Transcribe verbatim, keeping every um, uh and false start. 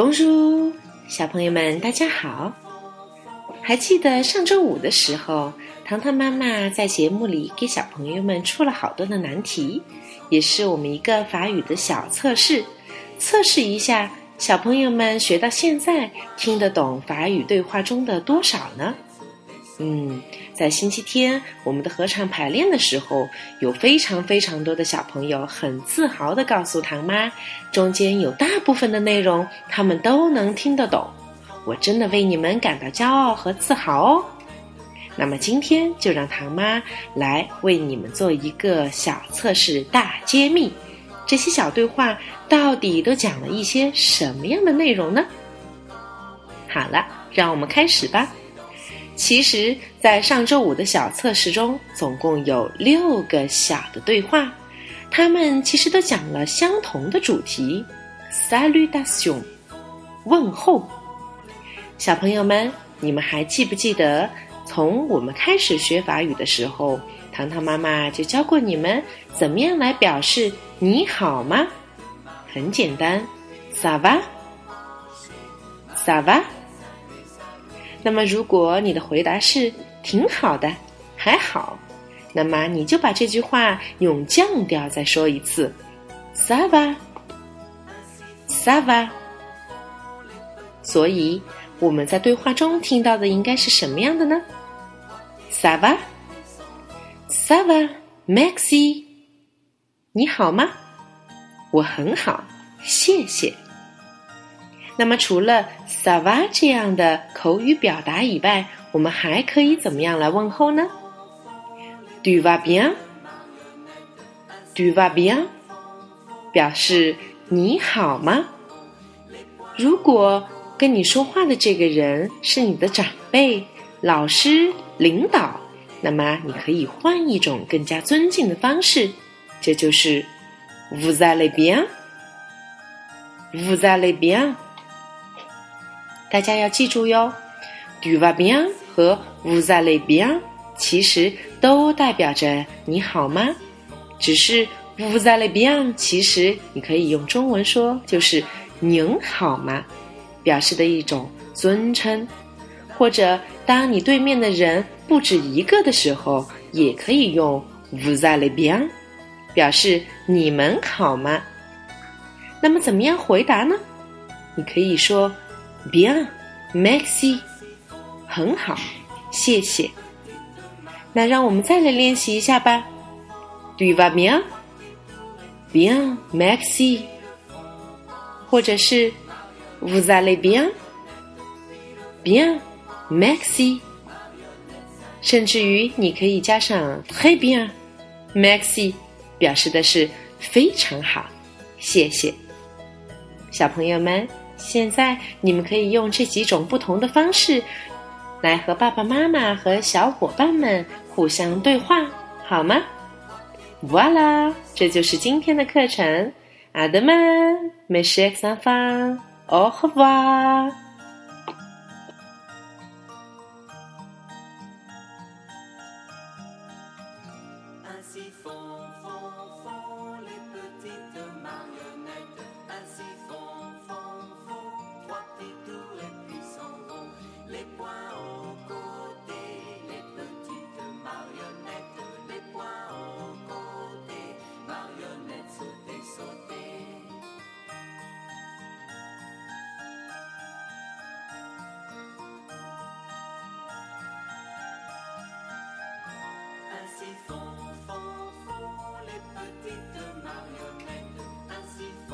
Bonjour， 小朋友们大家好。还记得上周五的时候，糖糖妈妈在节目里给小朋友们出了好多的难题，也是我们一个法语的小测试，测试一下小朋友们学到现在听得懂法语对话中的多少呢？嗯，在星期天我们的合唱排练的时候，有非常非常多的小朋友很自豪地告诉糖妈，中间有大部分的内容他们都能听得懂，我真的为你们感到骄傲和自豪哦。那么今天就让糖妈来为你们做一个小测试大揭秘，这些小对话到底都讲了一些什么样的内容呢？好了，让我们开始吧。其实在上周五的小测试中，总共有六个小的对话，他们其实都讲了相同的主题 Salutation 问候。小朋友们，你们还记不记得从我们开始学法语的时候，糖糖妈妈就教过你们怎么样来表示你好吗？很简单 Ça va Ça va。 那么如果你的回答是挺好的，还好，那么你就把这句话用降调再说一次 Ça va Ça va。 所以我们在对话中听到的应该是什么样的呢？ Ça va Ça va merci。 你好吗？我很好，谢谢。那么除了 ça va 这样的口语表达以外，我们还可以怎么样来问候呢？ Tu vas bien Tu vas bien 表示你好吗？如果跟你说话的这个人是你的长辈、老师、领导，那么你可以换一种更加尊敬的方式，这就是Vous allez bien? Vous allez bien? 大家要记住哟 ，Tu vas bien 和 Vous allez bien 其实都代表着你好吗？只是 Vous allez bien 其实你可以用中文说就是您好吗，表示的一种尊称。或者当你对面的人不止一个的时候，也可以用 Vous allez bien表示你们好吗？那么怎么样回答呢？你可以说 Bien, merci 很好，谢谢。那让我们再来练习一下吧。Tu vas bien? Bien, merci 或者是 Vous allez bien? Bien, merci 甚至于你可以加上 Très bien, merci表示的是非常好，谢谢。小朋友们，现在你们可以用这几种不同的方式来和爸爸妈妈和小伙伴们互相对话，好吗？ Voilà， 这就是今天的课程。 À demain, mes chers enfants, au revoir。Ainsi font, font, font les petites marionnettes. Ainsi font, font, font trois petits tours et puis s'en vont. Les poings aux côtés, les petites marionnettes. Les poings aux côtés, marionnettes sautez, sautez. Ainsi font, font, font les petites marionnettes, ainsi